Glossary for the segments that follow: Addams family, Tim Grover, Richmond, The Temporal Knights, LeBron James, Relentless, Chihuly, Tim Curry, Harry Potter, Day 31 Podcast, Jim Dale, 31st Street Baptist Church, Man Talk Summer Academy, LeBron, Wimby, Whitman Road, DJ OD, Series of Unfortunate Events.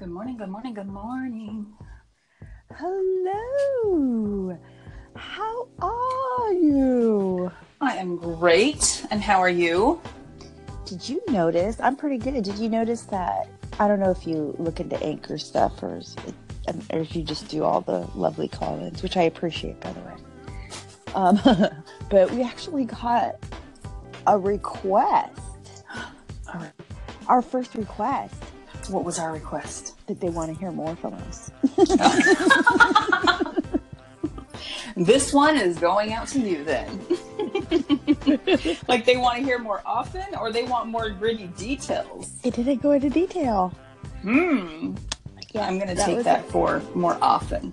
Good morning, good morning, good morning. Hello. How are you? I am great. And how are you? Did you notice? I'm pretty good. Did you notice that? I don't know if you look into anchor stuff or if you just do all the lovely call-ins, which I appreciate, by the way. But we actually got a request. Our first request. What was our request? That they want to hear more from us. This one is going out to you then. Like they want to hear more often, or they want more gritty details? It didn't go into detail. Yeah, I'm going to take that for more often.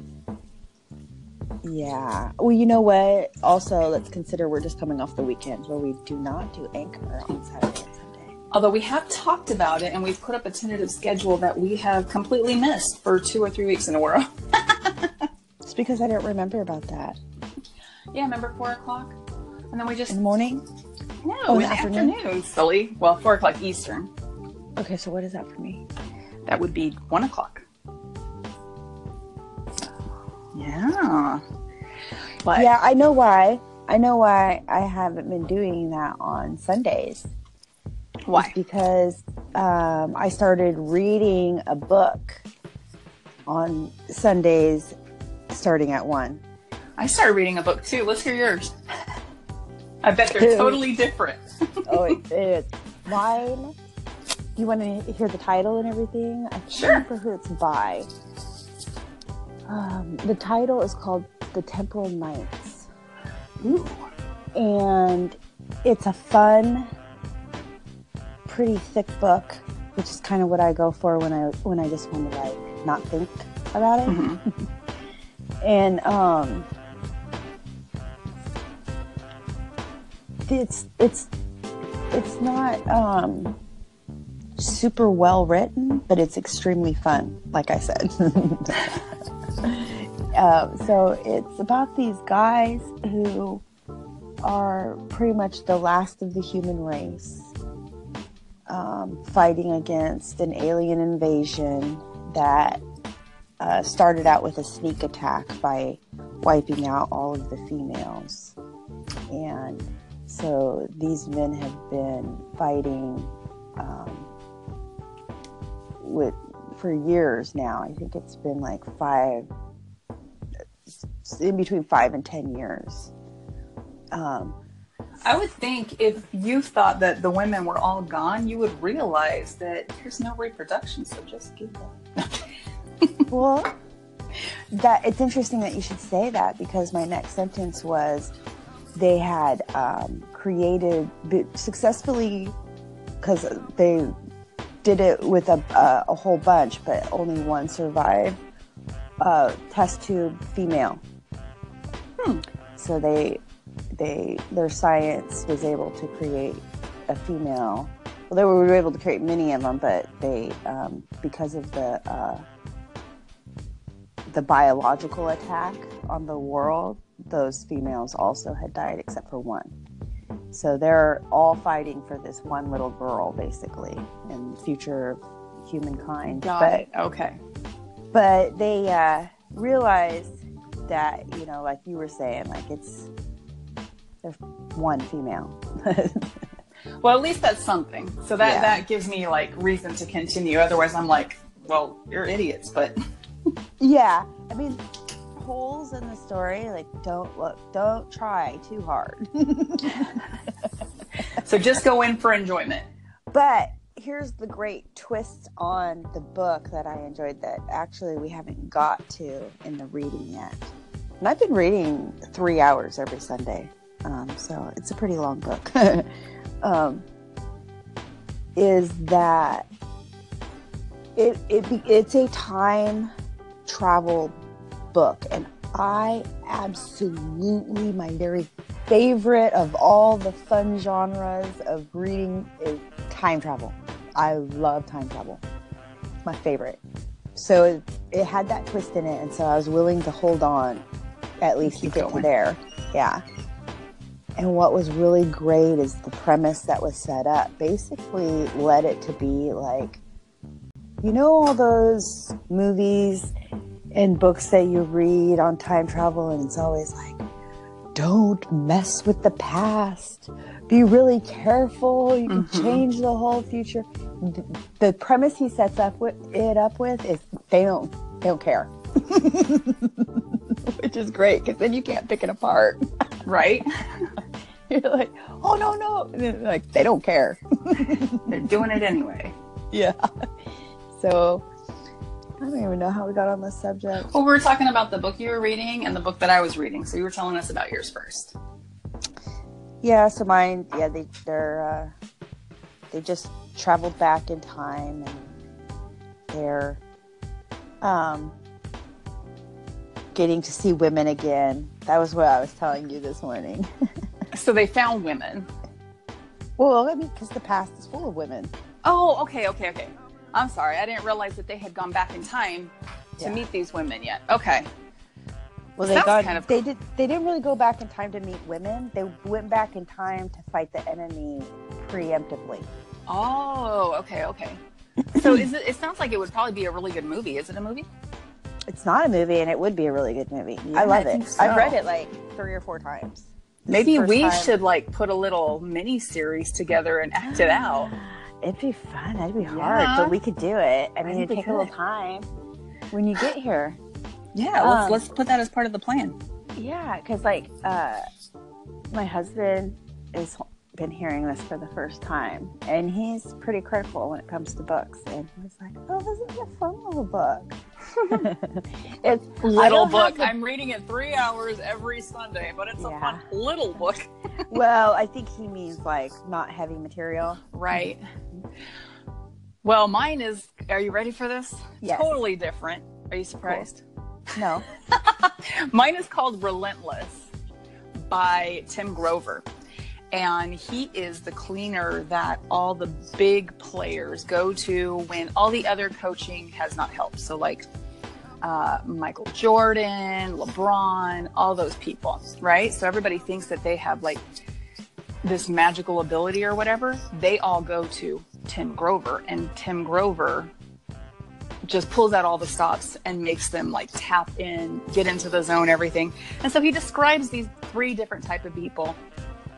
Yeah. Well, you know what? Also, let's consider we're just coming off the weekend where we do not do anchor on Saturday and Sunday. Although we have talked about it, and we've put up a tentative schedule that we have completely missed for 2 or 3 weeks in a row. It's because I don't remember about that. Yeah, remember 4 o'clock? And then we just... In the morning? No, in the afternoon. Silly. Well, 4 o'clock Eastern. Okay, so what is that for me? That would be 1 o'clock. Yeah. But yeah, I know why. I know why I haven't been doing that on Sundays. Why? It's because I started reading a book on Sundays starting at 1. I started reading a book, too. Let's hear yours. I bet they're totally different. Oh, it's mine. You want to hear the title and everything? I can't remember who it's by. The title is called The Temple Knights. Ooh. And it's a fun, pretty thick book, which is kind of what I go for when I just want to like not think about it. Mm-hmm. And it's not super well written, but it's extremely fun, like I said. So it's about these guys who are pretty much the last of the human race, fighting against an alien invasion that started out with a sneak attack by wiping out all of the females. And so these men have been fighting for years now. I think it's been like between 5 and 10 years. I would think if you thought that the women were all gone, you would realize that there's no reproduction, so just give them. Well, it's interesting that you should say that, because my next sentence was they had successfully, because they did it with a whole bunch, but only one survived, test tube female. So their science was able to create a female. Well, they were able to create many of them, but they because of the biological attack on the world, those females also had died except for one. So they're all fighting for this one little girl, basically, in the future of humankind. Okay. But they realized that, you know, like you were saying, like there's one female. Well, at least that's something. So that gives me, like, reason to continue. Otherwise, I'm like, well, you're idiots, but... Yeah, I mean... holes in the story, like don't try too hard. So just go in for enjoyment. But here's the great twist on the book that I enjoyed that actually we haven't got to in the reading yet. And I've been reading 3 hours every Sunday, so it's a pretty long book. Is that it's a time travel book, and I absolutely, my very favorite of all the fun genres of reading is time travel. I love time travel. It's my favorite. So it had that twist in it, and so I was willing to hold on at least to get to there. Yeah. And what was really great is the premise that was set up. Basically led it to be like You know all those movies and books that you read on time travel, and it's always like, don't mess with the past. Be really careful. You can change the whole future. The premise he sets up with is they don't care, which is great because then you can't pick it apart, right? You're like, oh no, and then, like, they don't care. They're doing it anyway. Yeah. So I don't even know how we got on this subject. Well, we were talking about the book you were reading and the book that I was reading. So you were telling us about yours first. Yeah. So mine, yeah, they just traveled back in time, and they're getting to see women again. That was what I was telling you this morning. So they found women. Well, I mean, because the past is full of women. Oh, okay. I'm sorry. I didn't realize that they had gone back in time to meet these women yet. Okay. Well, they didn't really go back in time to meet women. They went back in time to fight the enemy preemptively. Oh, okay. So it sounds like it would probably be a really good movie. Is it a movie? It's not a movie, and it would be a really good movie. Yeah, I love it. So. I've read it like 3 or 4 times. Maybe we should like put a little mini series together and act it out. It'd be fun. That'd be hard, but we could do it. I mean, it'd take a little time when you get here. Yeah, let's put that as part of the plan. Yeah, because like my husband has been hearing this for the first time, and he's pretty critical when it comes to books. And he was like, "Oh, this is a fun little book." It's little book. I'm reading it 3 hours every Sunday, but it's a fun little book. Well, I think he means like not heavy material, right? Well, mine is. Are you ready for this? Yes. Totally different. Are you surprised? Cool. No. Mine is called Relentless by Tim Grover, and he is the cleaner that all the big players go to when all the other coaching has not helped. So like Michael Jordan, LeBron, all those people, right? So everybody thinks that they have like this magical ability or whatever. They all go to Tim Grover, and Tim Grover just pulls out all the stops and makes them like tap in, get into the zone, everything. And so he describes these 3 different type of people.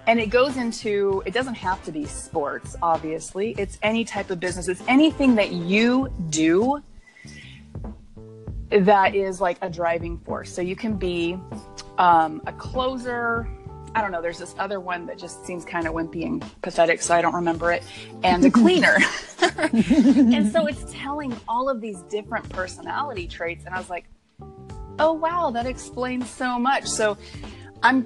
And it goes into, it doesn't have to be sports, obviously. It's any type of business. It's anything that you do that is like a driving force. So you can be a closer. I don't know. There's this other one that just seems kind of wimpy and pathetic, so I don't remember it. And a cleaner. And so it's telling all of these different personality traits. And I was like, oh, wow, that explains so much. So I'm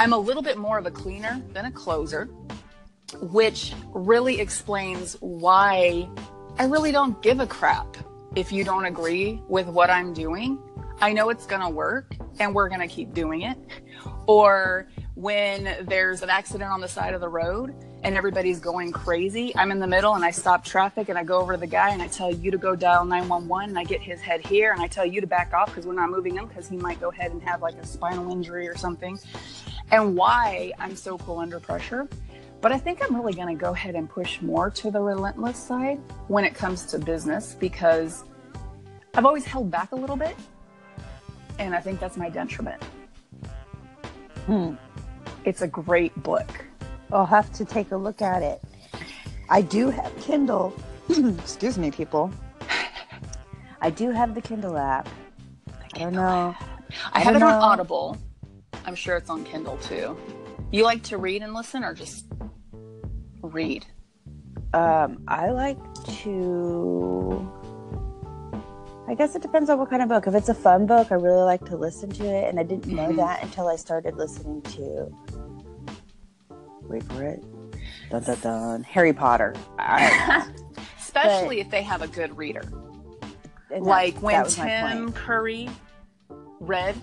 a little bit more of a cleaner than a closer, which really explains why I really don't give a crap if you don't agree with what I'm doing. I know it's going to work, and we're going to keep doing it. Or when there's an accident on the side of the road and everybody's going crazy, I'm in the middle and I stop traffic and I go over to the guy and I tell you to go dial 911, and I get his head here and I tell you to back off because we're not moving him because he might go ahead and have like a spinal injury or something. And why I'm so cool under pressure. But I think I'm really going to go ahead and push more to the relentless side when it comes to business, because I've always held back a little bit, and I think that's my detriment. It's a great book. I'll have to take a look at it. I do have Kindle. Excuse me, people. I do have the Kindle app. I have it on Audible. I'm sure it's on Kindle too. You like to read and listen, or just read? I like to. I guess it depends on what kind of book. If it's a fun book, I really like to listen to it, and I didn't know that until I started listening to. Wait for it. Dun dun dun. Harry Potter. Especially if they have a good reader. Like when Tim Curry read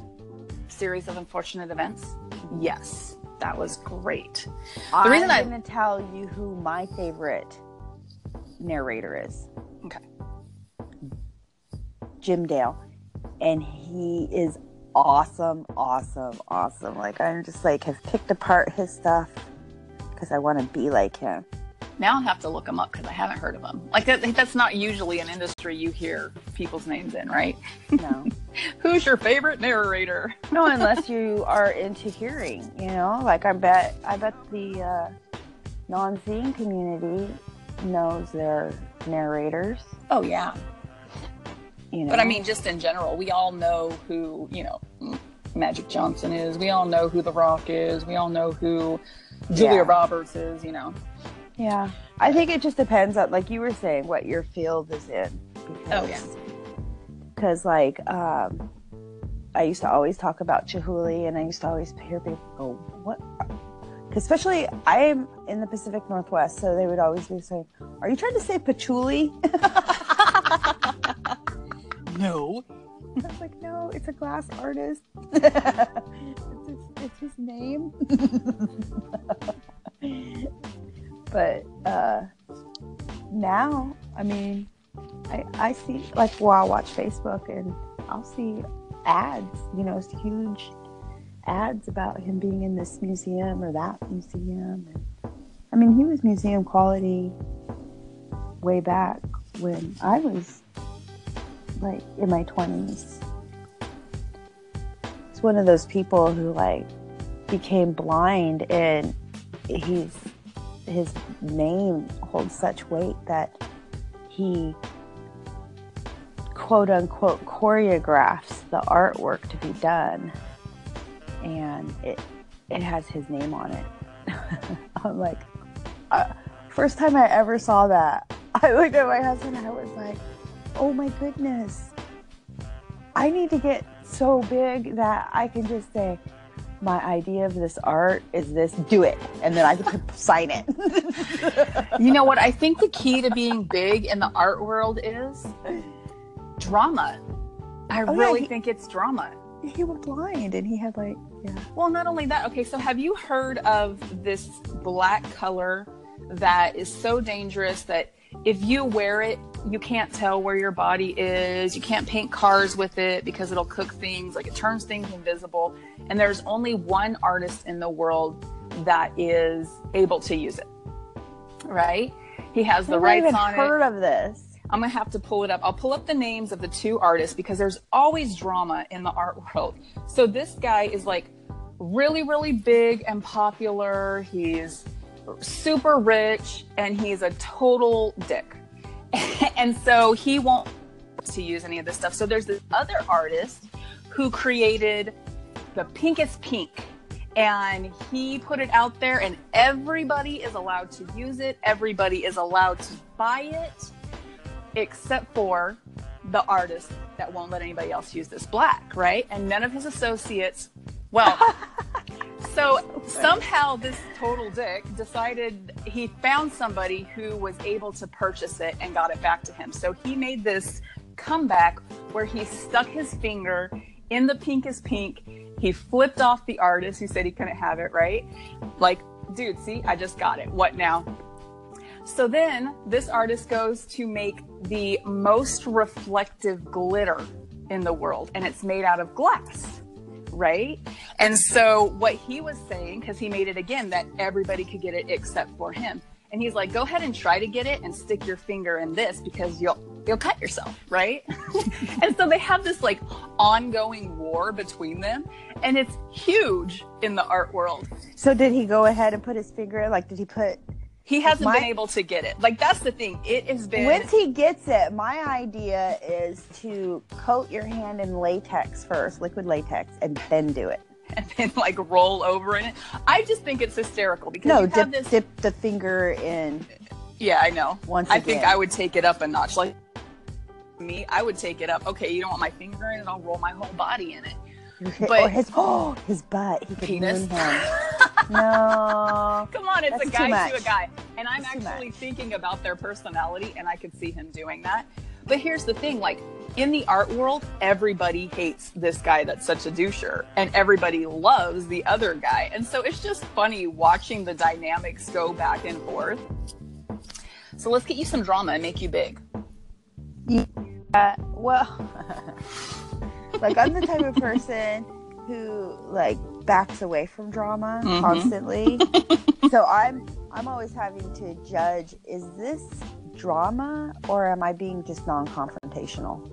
Series of Unfortunate Events. Yes, that was great. I'm going to tell you who my favorite narrator is. Okay. Jim Dale. And he is awesome. Like, I'm just like, have picked apart his stuff because I want to be like him. Now I have to look them up because I haven't heard of them. Like that's not usually an industry you hear people's names in, right? No. Who's your favorite narrator? No, unless you are into hearing, you know, like I bet the non-seeing community knows their narrators. Oh, yeah. You know? But I mean, just in general, we all know who, you know, Magic Johnson is. We all know who The Rock is. We all know who Julia Roberts is, you know. Yeah. I think it just depends on, like you were saying, what your field is in. Because, because like, I used to always talk about Chihuly, and I used to always hear people go, what? Especially, I am in the Pacific Northwest, so they would always be saying, are you trying to say patchouli? No. I was like, no, it's a glass artist. it's his name. But now, I mean, I see, like, well, I'll watch Facebook and I'll see ads, you know, it's huge ads about him being in this museum or that museum. And, I mean, he was museum quality way back when I was, like, in my 20s. It's one of those people who, like, became blind, and his name holds such weight that he quote unquote choreographs the artwork to be done, and it has his name on it. I'm like, first time I ever saw that, I looked at my husband and I was like, oh my goodness, I need to get so big that I can just say, my idea of this art is this, do it. And then I could sign it. You know what? I think the key to being big in the art world is drama. I think it's drama. He was blind and he had like, yeah. Well, not only that. Okay, so have you heard of this black color that is so dangerous that if you wear it, you can't tell where your body is. You can't paint cars with it because it'll cook things. Like, it turns things invisible. And there's only one artist in the world that is able to use it. Right? He has the rights on it. I've heard of this. I'm going to have to pull it up. I'll pull up the names of the two artists because there's always drama in the art world. So this guy is like really, really big and popular. He's super rich and he's a total dick. And so he won't to use any of this stuff. So there's this other artist who created the pinkest pink, and he put it out there and everybody is allowed to use it. Everybody is allowed to buy it except for the artist that won't let anybody else use this black, right? And none of his associates, well, so somehow this total dick decided he found somebody who was able to purchase it and got it back to him. So he made this comeback where he stuck his finger in the pinkest pink. He flipped off the artist who said he couldn't have it, right? Like, dude, see, I just got it. What now? So then this artist goes to make the most reflective glitter in the world, and it's made out of glass. Right? And so what he was saying, because he made it again, that everybody could get it except for him. And he's like, go ahead and try to get it and stick your finger in this because you'll cut yourself, right? And so they have this like ongoing war between them, and it's huge in the art world. So did he go ahead and put his finger, like, did he put... He hasn't been able to get it. Like, that's the thing. It has been... Once he gets it, my idea is to coat your hand in latex first, liquid latex, and then do it. And then, like, roll over in it. I just think it's hysterical because no, you have this... No, dip the finger in. Yeah, I know. Once again. I think I would take it up a notch. Like, me, I would take it up. Okay, you don't want my finger in it, I'll roll my whole body in it. But or his butt. He could penis. Moon him. No. Come on, it's a guy to a guy. And I'm actually thinking about their personality, and I could see him doing that. But here's the thing, like, in the art world, everybody hates this guy that's such a doucher, and everybody loves the other guy. And so it's just funny watching the dynamics go back and forth. So let's get you some drama and make you big. Yeah, well... Like, I'm the type of person who, like, backs away from drama constantly. So I'm I'm always having to judge, is this drama or am I being just non-confrontational?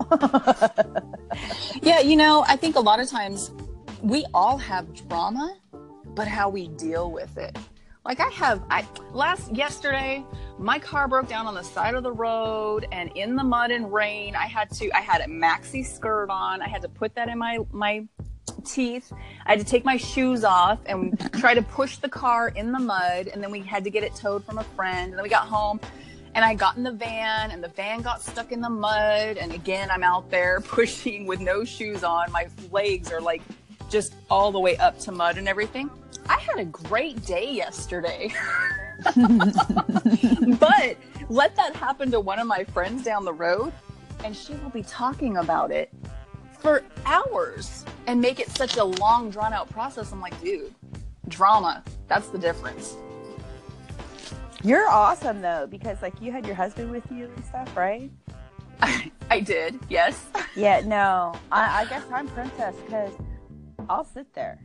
Yeah, you know, I think a lot of times we all have drama, but how we deal with it. Like yesterday, my car broke down on the side of the road and in the mud and rain, I had a maxi skirt on. I had to put that in my teeth. I had to take my shoes off and try to push the car in the mud. And then we had to get it towed from a friend. And then we got home and I got in the van and the van got stuck in the mud. And again, I'm out there pushing with no shoes on. My legs are like just all the way up to mud and everything. I had a great day yesterday, but let that happen to one of my friends down the road and she will be talking about it for hours and make it such a long drawn out process. I'm like, dude, drama, that's the difference. You're awesome though, because like you had your husband with you and stuff, right? I did. Yes. Yeah. No, I guess I'm princess because I'll sit there.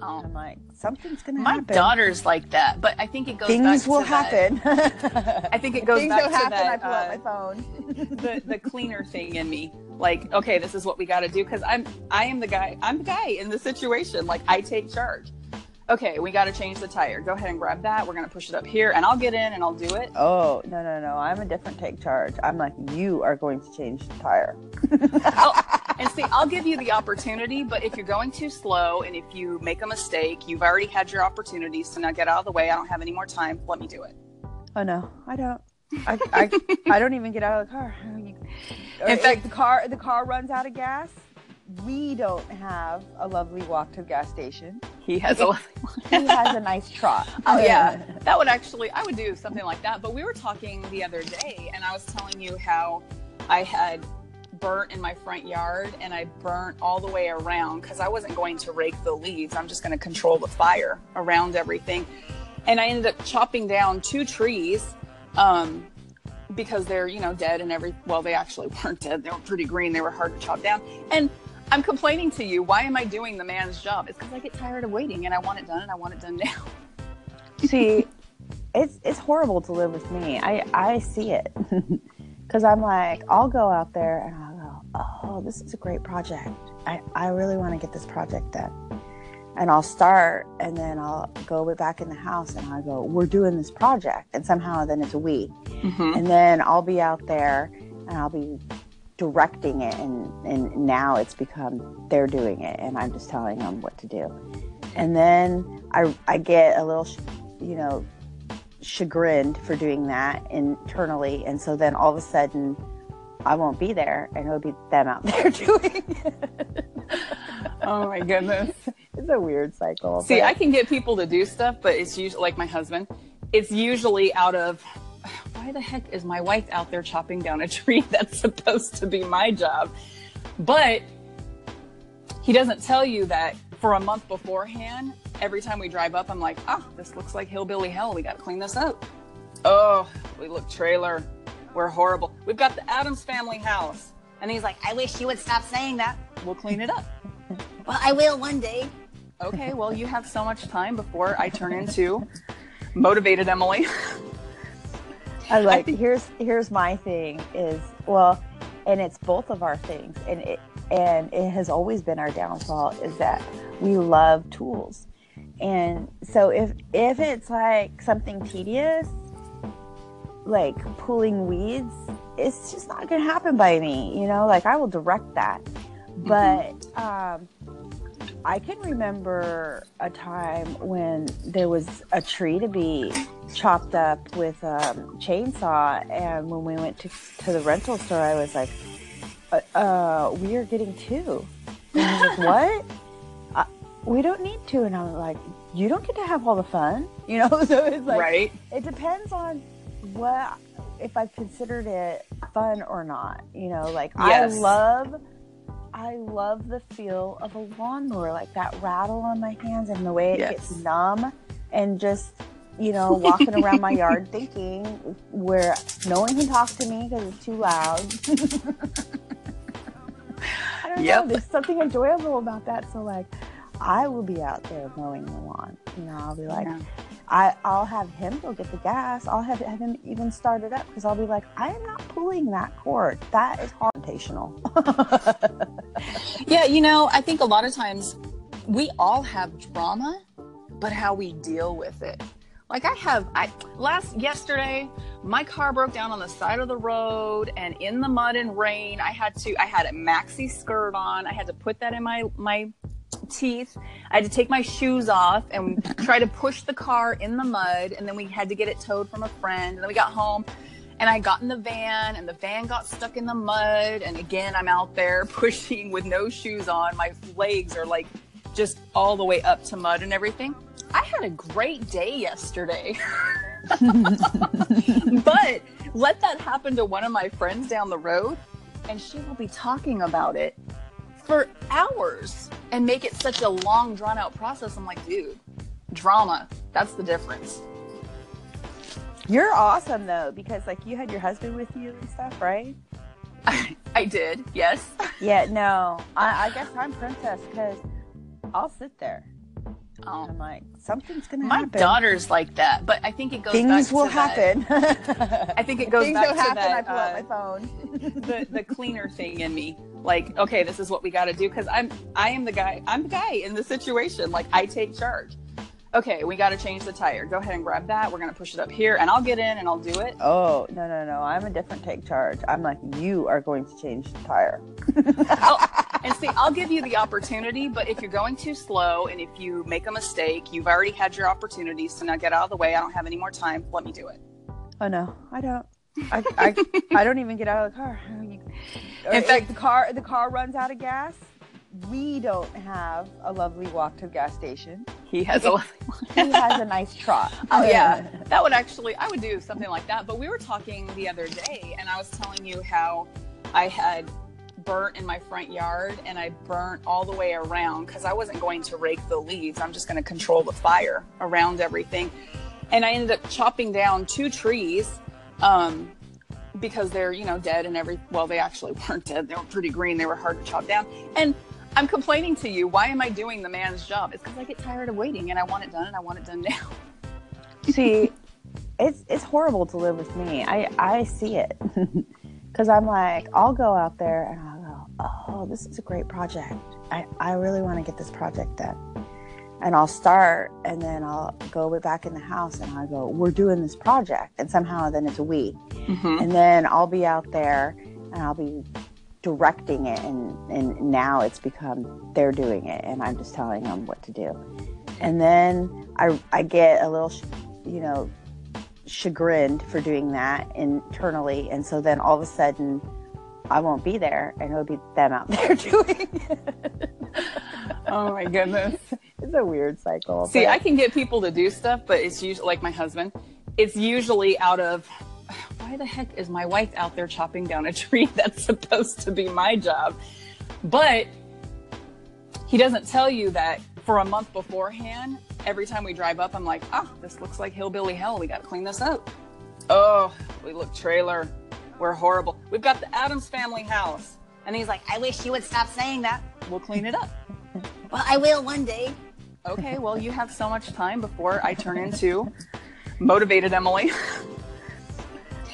I'm like, something's gonna happen. My daughter's like that, but I think it goes back to that. I think it goes back to that. Things will happen. I pull out my phone. the cleaner thing in me, like, okay, this is what we got to do because I am the guy. I'm the guy in the situation. Like, I take charge. Okay, we got to change the tire. Go ahead and grab that. We're gonna push it up here, and I'll get in and I'll do it. Oh no! I'm a different take charge. I'm like, you are going to change the tire. And see, I'll give you the opportunity, but if you're going too slow and if you make a mistake, you've already had your opportunity, so now get out of the way. I don't have any more time. Let me do it. Oh, no, I don't. I don't even get out of the car. In fact, the car runs out of gas. We don't have a lovely walk to a gas station. He has a lovely walk. He has a nice trot. Oh, yeah. That would actually, I would do something like that. But we were talking the other day, and I was telling you how I had burnt in my front yard and I burnt all the way around because I wasn't going to rake the leaves. I'm just going to control the fire around everything. And I ended up chopping down 2 trees because they're, you know, dead and well, they actually weren't dead. They were pretty green. They were hard to chop down. And I'm complaining to you. Why am I doing the man's job? It's because I get tired of waiting and I want it done and I want it done now. See, it's horrible to live with me. I see it. Because I'm like, I'll go out there and I'll go, oh, this is a great project. I really want to get this project done. And I'll start and then I'll go back in the house and I go, we're doing this project. And somehow then it's a we. Mm-hmm. And then I'll be out there and I'll be directing it. And now it's become they're doing it and I'm just telling them what to do. And then I get a little, you know, chagrined for doing that internally, and so then all of a sudden I won't be there and it'll be them out there doing it. Oh my goodness, it's a weird cycle. See, but I can get people to do stuff, but it's usually like my husband. It's usually out of, why the heck is my wife out there chopping down a tree that's supposed to be my job? But he doesn't tell you that for a month beforehand. Every time we drive up, I'm like, this looks like hillbilly hell. We got to clean this up. Oh, we look trailer. We're horrible. We've got the Addams family house. And he's like, I wish you would stop saying that. We'll clean it up. Well, I will one day. Okay, well, you have so much time before I turn into motivated Emily. Here's my thing is, well, and it's both of our things. And it has always been our downfall is that we love tools. And so if it's like something tedious, like pulling weeds, it's just not going to happen by me. You know, like I will direct that. But I can remember a time when there was a tree to be chopped up with a chainsaw. And when we went to the rental store, I was like, we are getting 2. And I was like, what? We don't need to. And I'm like, you don't get to have all the fun, you know? So it's like, right. It depends on if I've considered it fun or not, you know, like yes. I love the feel of a lawnmower, like that rattle on my hands and the way it yes. gets numb and just, you know, walking around my yard thinking where no one can talk to me because it's too loud. I don't yep. know. There's something enjoyable about that. So like, I will be out there mowing the lawn. You know, I'll be like, yeah. I'll have him go get the gas. I'll have him even start it up because I'll be like, I am not pulling that cord. That is hard. Yeah, you know, I think a lot of times we all have trauma, but how we deal with it. Like yesterday, my car broke down on the side of the road and in the mud and rain, I had a maxi skirt on. I had to put that in my teeth. I had to take my shoes off and try to push the car in the mud. And then we had to get it towed from a friend. And then we got home and I got in the van and the van got stuck in the mud. And again, I'm out there pushing with no shoes on. My legs are like just all the way up to mud and everything. I had a great day yesterday, but let that happen to one of my friends down the road and she will be talking about it for hours and make it such a long drawn out process. I'm like, dude, drama, that's the difference. You're awesome though, because like you had your husband with you and stuff, right? I did, yes. Yeah, no, I guess I'm princess because I'll sit there. Oh. I'm like, something's gonna happen. My daughter's like that, but I think it goes back to that. I think it goes back to that. I pull out my phone. the cleaner thing in me, like, okay, this is what we got to do because I am the guy in the situation. Like, I take charge. Okay, we got to change the tire. Go ahead and grab that. We're gonna push it up here, and I'll get in and I'll do it. Oh no! I'm a different take charge. I'm like, you are going to change the tire. And see, I'll give you the opportunity, but if you're going too slow and if you make a mistake, you've already had your opportunity, so now get out of the way. I don't have any more time. Let me do it. Oh, no, I don't. I don't even get out of the car. In fact, the car runs out of gas. We don't have a lovely walk to the gas station. He has a lovely walk. He has a nice trot. Oh, yeah. That would actually, I would do something like that. But we were talking the other day, and I was telling you how I had burnt in my front yard and I burnt all the way around because I wasn't going to rake the leaves. I'm just going to control the fire around everything. And I ended up chopping down 2 trees because they're, you know, dead and well, they actually weren't dead. They were pretty green. They were hard to chop down. And I'm complaining to you. Why am I doing the man's job? It's because I get tired of waiting and I want it done and I want it done now. See, it's horrible to live with me. I see it. Because I'm like, I'll go out there and I'll go, oh, this is a great project. I really want to get this project done. And I'll start and then I'll go back in the house and I go, we're doing this project. And somehow then it's a we. Mm-hmm. And then I'll be out there and I'll be directing it. And now it's become they're doing it and I'm just telling them what to do. And then I get a little, you know, chagrined for doing that internally, and so then all of a sudden I won't be there and it'll be them out there doing it. Oh my goodness, it's a weird cycle. See, I can get people to do stuff, but it's usually like my husband, it's usually out of why the heck is my wife out there chopping down a tree that's supposed to be my job. But he doesn't tell you that for a month beforehand. Every time we drive up, I'm like, this looks like hillbilly hell. We got to clean this up. Oh, we look trailer. We're horrible. We've got the Addams family house. And he's like, I wish you would stop saying that. We'll clean it up. Well, I will one day. Okay, well, you have so much time before I turn into motivated Emily.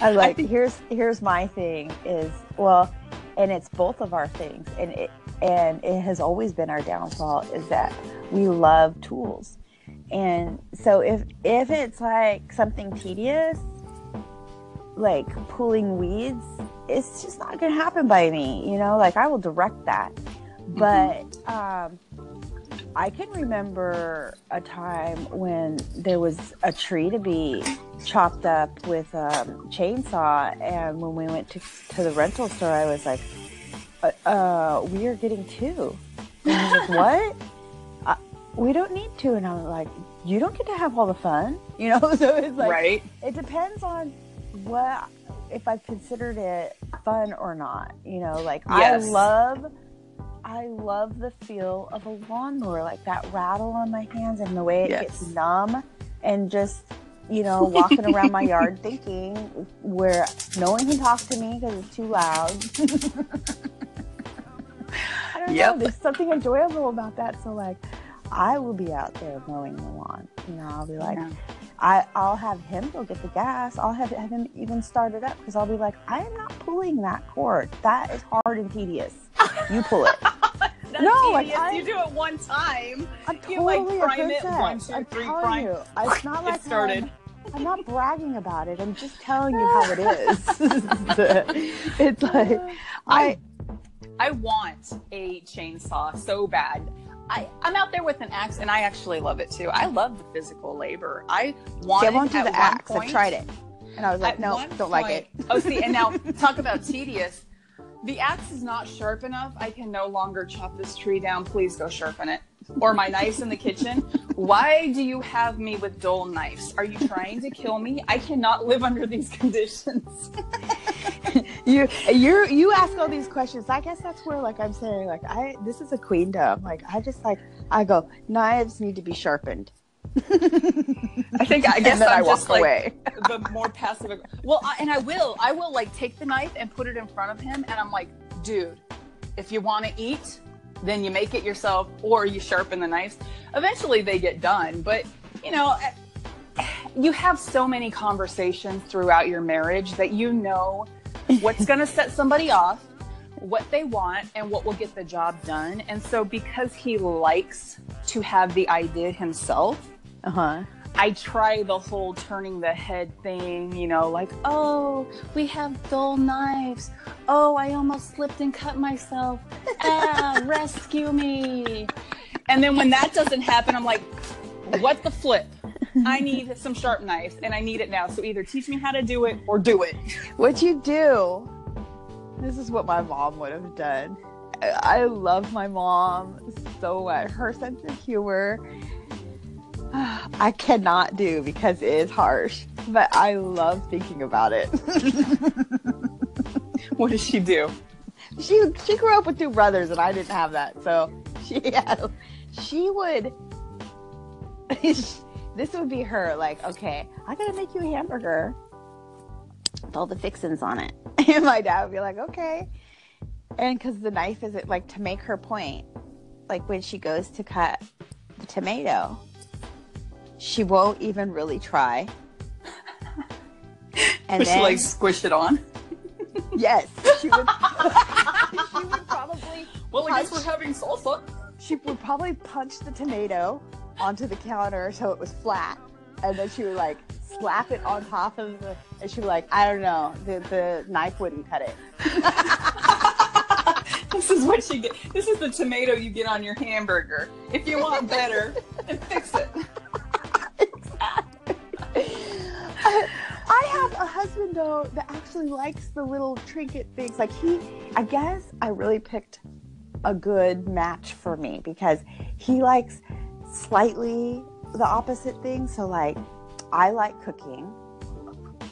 I'm like, here's my thing is, well, and it's both of our things. And it has always been our downfall is that we love tools. And so if it's like something tedious, like pulling weeds, it's just not going to happen by me, you know, like I will direct that. Mm-hmm. But I can remember a time when there was a tree to be chopped up with a chainsaw. And when we went to the rental store, I was like, we are getting 2. And I was like, what? We don't need to. And I'm like, you don't get to have all the fun, you know? So it's like, right. It depends on if I've considered it fun or not, you know, like yes. I love the feel of a lawnmower, like that rattle on my hands and the way it yes. gets numb and just, you know, walking around my yard thinking where no one can talk to me because it's too loud. I don't yep. know. There's something enjoyable about that. So like, I will be out there mowing the lawn. You know, I'll be like, yeah. I'll have him go get the gas. I'll have him even start it up because I'll be like, I am not pulling that cord. That is hard and tedious. You pull it. That's no, like you do it one time. I'm you totally like prime it 1, 2, 3 prime. You, it's not like it started. I'm not bragging about it. I'm just telling you how it is. It's like I want a chainsaw so bad. I'm out there with an axe, and I actually love it too. I love the physical labor. I want. I won't do the axe. I've tried it, and I was like, no, don't like it. Oh, see, and now talk about tedious. The axe is not sharp enough. I can no longer chop this tree down. Please go sharpen it. Or my knife's in the kitchen. Why do you have me with dull knives? Are you trying to kill me? I cannot live under these conditions. You ask all these questions. I guess that's where, like, I'm saying, like, this is a queendom. Like, I go, knives need to be sharpened. I guess I'm just like away. The more passive. Well, I will like take the knife and put it in front of him, and I'm like, dude, if you want to eat, then you make it yourself, or you sharpen the knives. Eventually, they get done, but you know, you have so many conversations throughout your marriage that you know what's going to set somebody off, what they want, and what will get the job done. And so, because he likes to have the idea himself. Uh-huh. I try the whole turning the head thing, you know, like, oh, we have dull knives. Oh, I almost slipped and cut myself. Rescue me. And then when that doesn't happen, I'm like, what the flip? I need some sharp knives, and I need it now. So either teach me how to do it or do it. What you do, this is what my mom would have done. I love my mom so much. Her sense of humor, I cannot do because it is harsh, but I love thinking about it. What does she do? She grew up with 2 brothers, and I didn't have that, so this would be her, like, okay, I gotta make you a hamburger with all the fixings on it, and my dad would be like, okay, and because the knife isn't, like, to make her point, like when she goes to cut the tomato, she won't even really try. And then, she like squish it on? Yes. She would, she would probably I guess we're having salsa. She would probably punch the tomato onto the counter so it was flat. And then she would like slap it on top of the, and she would like, I don't know, the knife wouldn't cut it. This is what she get. This is the tomato you get on your hamburger. If you want better, then fix it. I have a husband, though, that actually likes the little trinket things. Like, I guess I really picked a good match for me because he likes slightly the opposite thing. So, like, I like cooking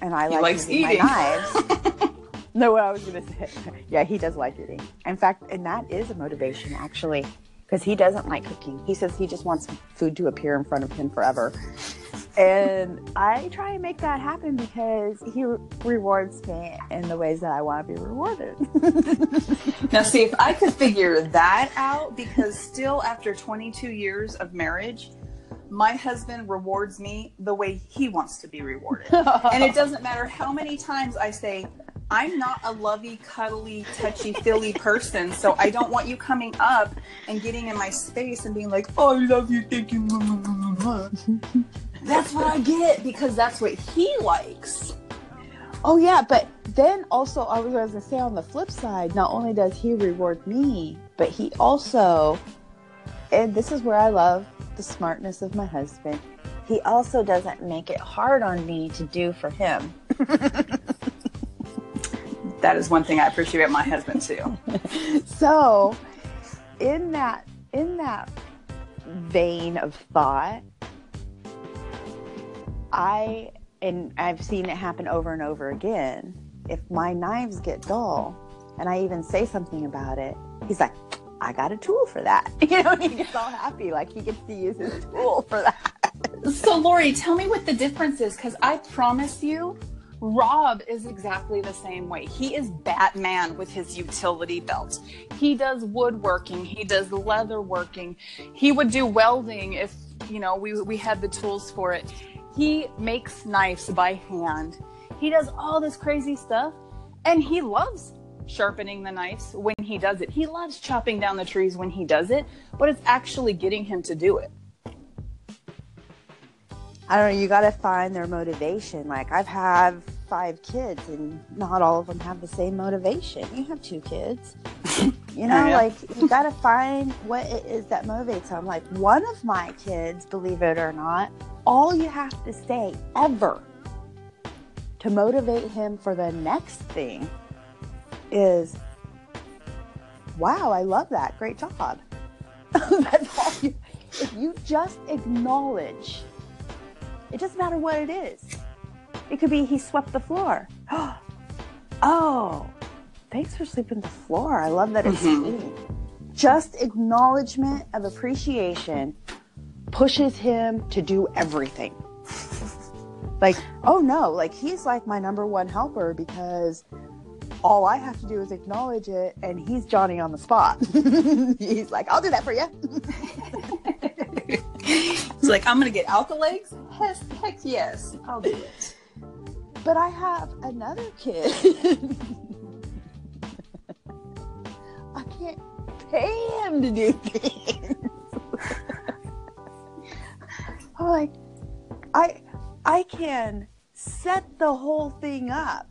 and I like using my knives. No, what I was going to say. Yeah, he does like eating. In fact, and that is a motivation, actually, because he doesn't like cooking. He says he just wants food to appear in front of him forever. And I try and make that happen because he rewards me in the ways that I want to be rewarded. Now, see, if I could figure that out, because still after 22 years of marriage, my husband rewards me the way he wants to be rewarded. And it doesn't matter how many times I say, I'm not a lovey, cuddly, touchy-feely person, so I don't want you coming up and getting in my space and being like, oh, I love you, thank you, blah, blah, blah, blah. That's what I get because that's what he likes. Oh, yeah. But then also, I was going to say on the flip side, not only does he reward me, but he also, and this is where I love the smartness of my husband, he also doesn't make it hard on me to do for him. That is one thing I appreciate about my husband, too. So in that vein of thought, I've seen it happen over and over again. If my knives get dull and I even say something about it, he's like, I got a tool for that. You know, and he gets all happy. Like he gets to use his tool for that. So Lori, tell me what the difference is. Cause I promise you, Rob is exactly the same way. He is Batman with his utility belt. He does woodworking. He does leatherworking. He would do welding if, you know, we had the tools for it. He makes knives by hand. He does all this crazy stuff, and he loves sharpening the knives when he does it. He loves chopping down the trees when he does it, but it's actually getting him to do it. I don't know, you gotta find their motivation. Like, I've had 5 kids, and not all of them have the same motivation. You have 2 kids. You know, like, you gotta find what it is that motivates them. Like, one of my kids, believe it or not, all you have to say ever to motivate him for the next thing is, wow, I love that. Great job. That's all you, if you just acknowledge, it doesn't matter what it is. It could be he swept the floor. Oh, thanks for sweeping the floor. I love that it's clean. Just acknowledgement of appreciation pushes him to do everything. Like, oh no, like, he's like my number one helper because all I have to do is acknowledge it, and he's Johnny on the spot. He's like, I'll do that for you. He's like, I'm going to get Alka-Legs? Heck yes, I'll do it. But I have another kid. I can't pay him to do things. I'm like, I can set the whole thing up,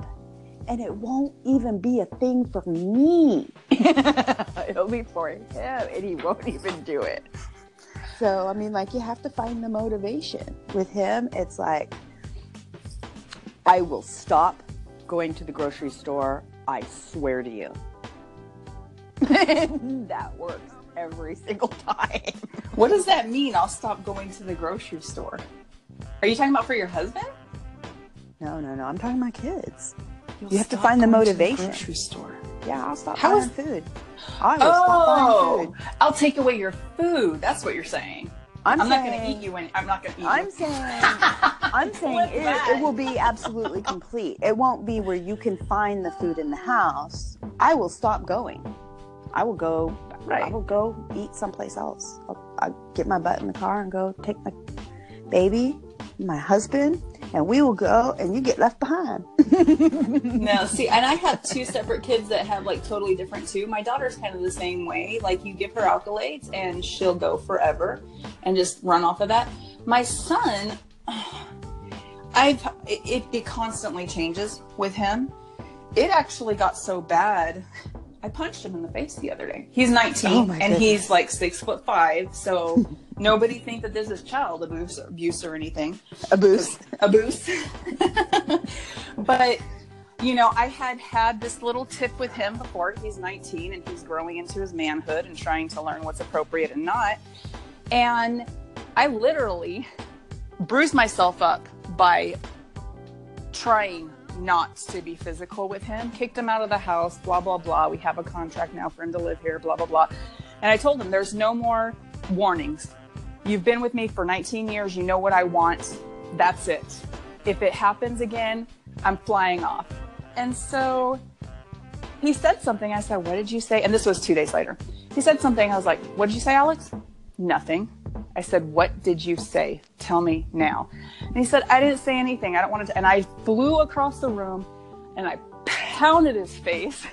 and it won't even be a thing for me. It'll be for him, and he won't even do it. So, I mean, like, you have to find the motivation. With him, it's like, I will stop going to the grocery store. I swear to you. That works every single time. What does that mean? I'll stop going to the grocery store. Are you talking about for your husband? No. I'm talking about kids. You have to find the motivation. To the grocery store. Yeah, I'll stop buying food. Stop buying food. I'll take away your food. That's what you're saying. I'm saying it will be absolutely complete. It won't be where you can find the food in the house. I will stop going. I will go eat someplace else. I'll get my butt in the car and go take my baby, my husband, and we will go, and you get left behind. No, see, and I have 2 separate kids that have, like, totally different, too. My daughter's kind of the same way. Like, you give her Alka-Legs, and she'll go forever and just run off of that. My son, it constantly changes with him. It actually got so bad, I punched him in the face the other day. He's 19, and he's, like, 6'5", so... Nobody think that this is child abuse or anything. Abuse. But, you know, I had this little tiff with him before. He's 19 and he's growing into his manhood and trying to learn what's appropriate and not. And I literally bruised myself up by trying not to be physical with him. Kicked him out of the house, blah, blah, blah. We have a contract now for him to live here, blah, blah, blah. And I told him there's no more warnings. You've been with me for 19 years. You know what I want. That's it. If it happens again, I'm flying off. And so he said something. I said, what did you say? And this was 2 days later. He said something. I was like, what did you say, Alex? Nothing. I said, what did you say? Tell me now. And he said, I didn't say anything. I don't want to. And I flew across the room and I pounded his face.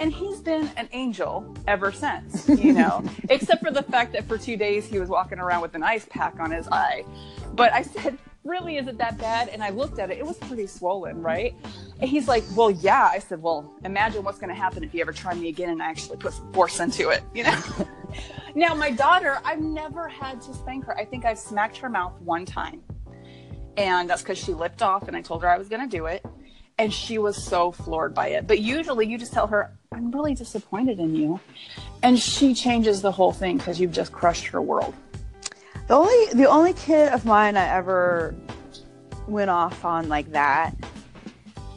And he's been an angel ever since, you know, except for the fact that for 2 days he was walking around with an ice pack on his eye. But I said, really, is it that bad? And I looked at it. It was pretty swollen, right? And he's like, well, yeah. I said, well, imagine what's going to happen if you ever try me again and I actually put some force into it, you know? Now, my daughter, I've never had to spank her. I think I've smacked her mouth one time. And that's because she lipped off and I told her I was going to do it. And she was so floored by it. But usually you just tell her, I'm really disappointed in you. And she changes the whole thing because you've just crushed her world. The only kid of mine I ever went off on like that,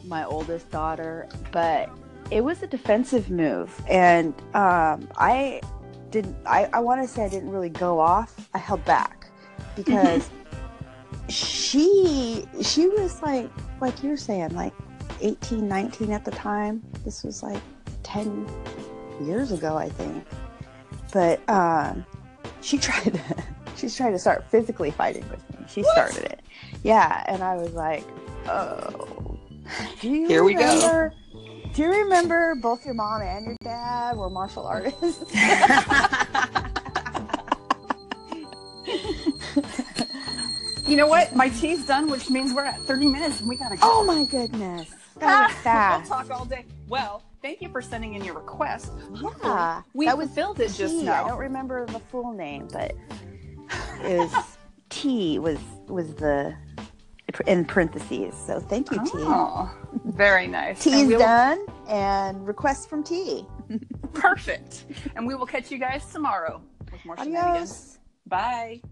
my oldest daughter, but it was a defensive move. And I want to say I didn't really go off. I held back because she was like you're saying, like, 18, 19 at the time. This was like 10 years ago, I think. But she's tried to start physically fighting with me. She started it. Yeah, and I was like, oh. Do you remember both your mom and your dad were martial artists? You know what? My tea's done, which means we're at 30 minutes and we gotta go. Oh my goodness. That was fast. We'll talk all day. Well, thank you for sending in your request. Yeah. We fulfilled it just now. I don't remember the full name, but it was T was the in parentheses. So thank you, T. Oh, very nice. T's done and request from T. Perfect. And we will catch you guys tomorrow with more shenanigans. Bye.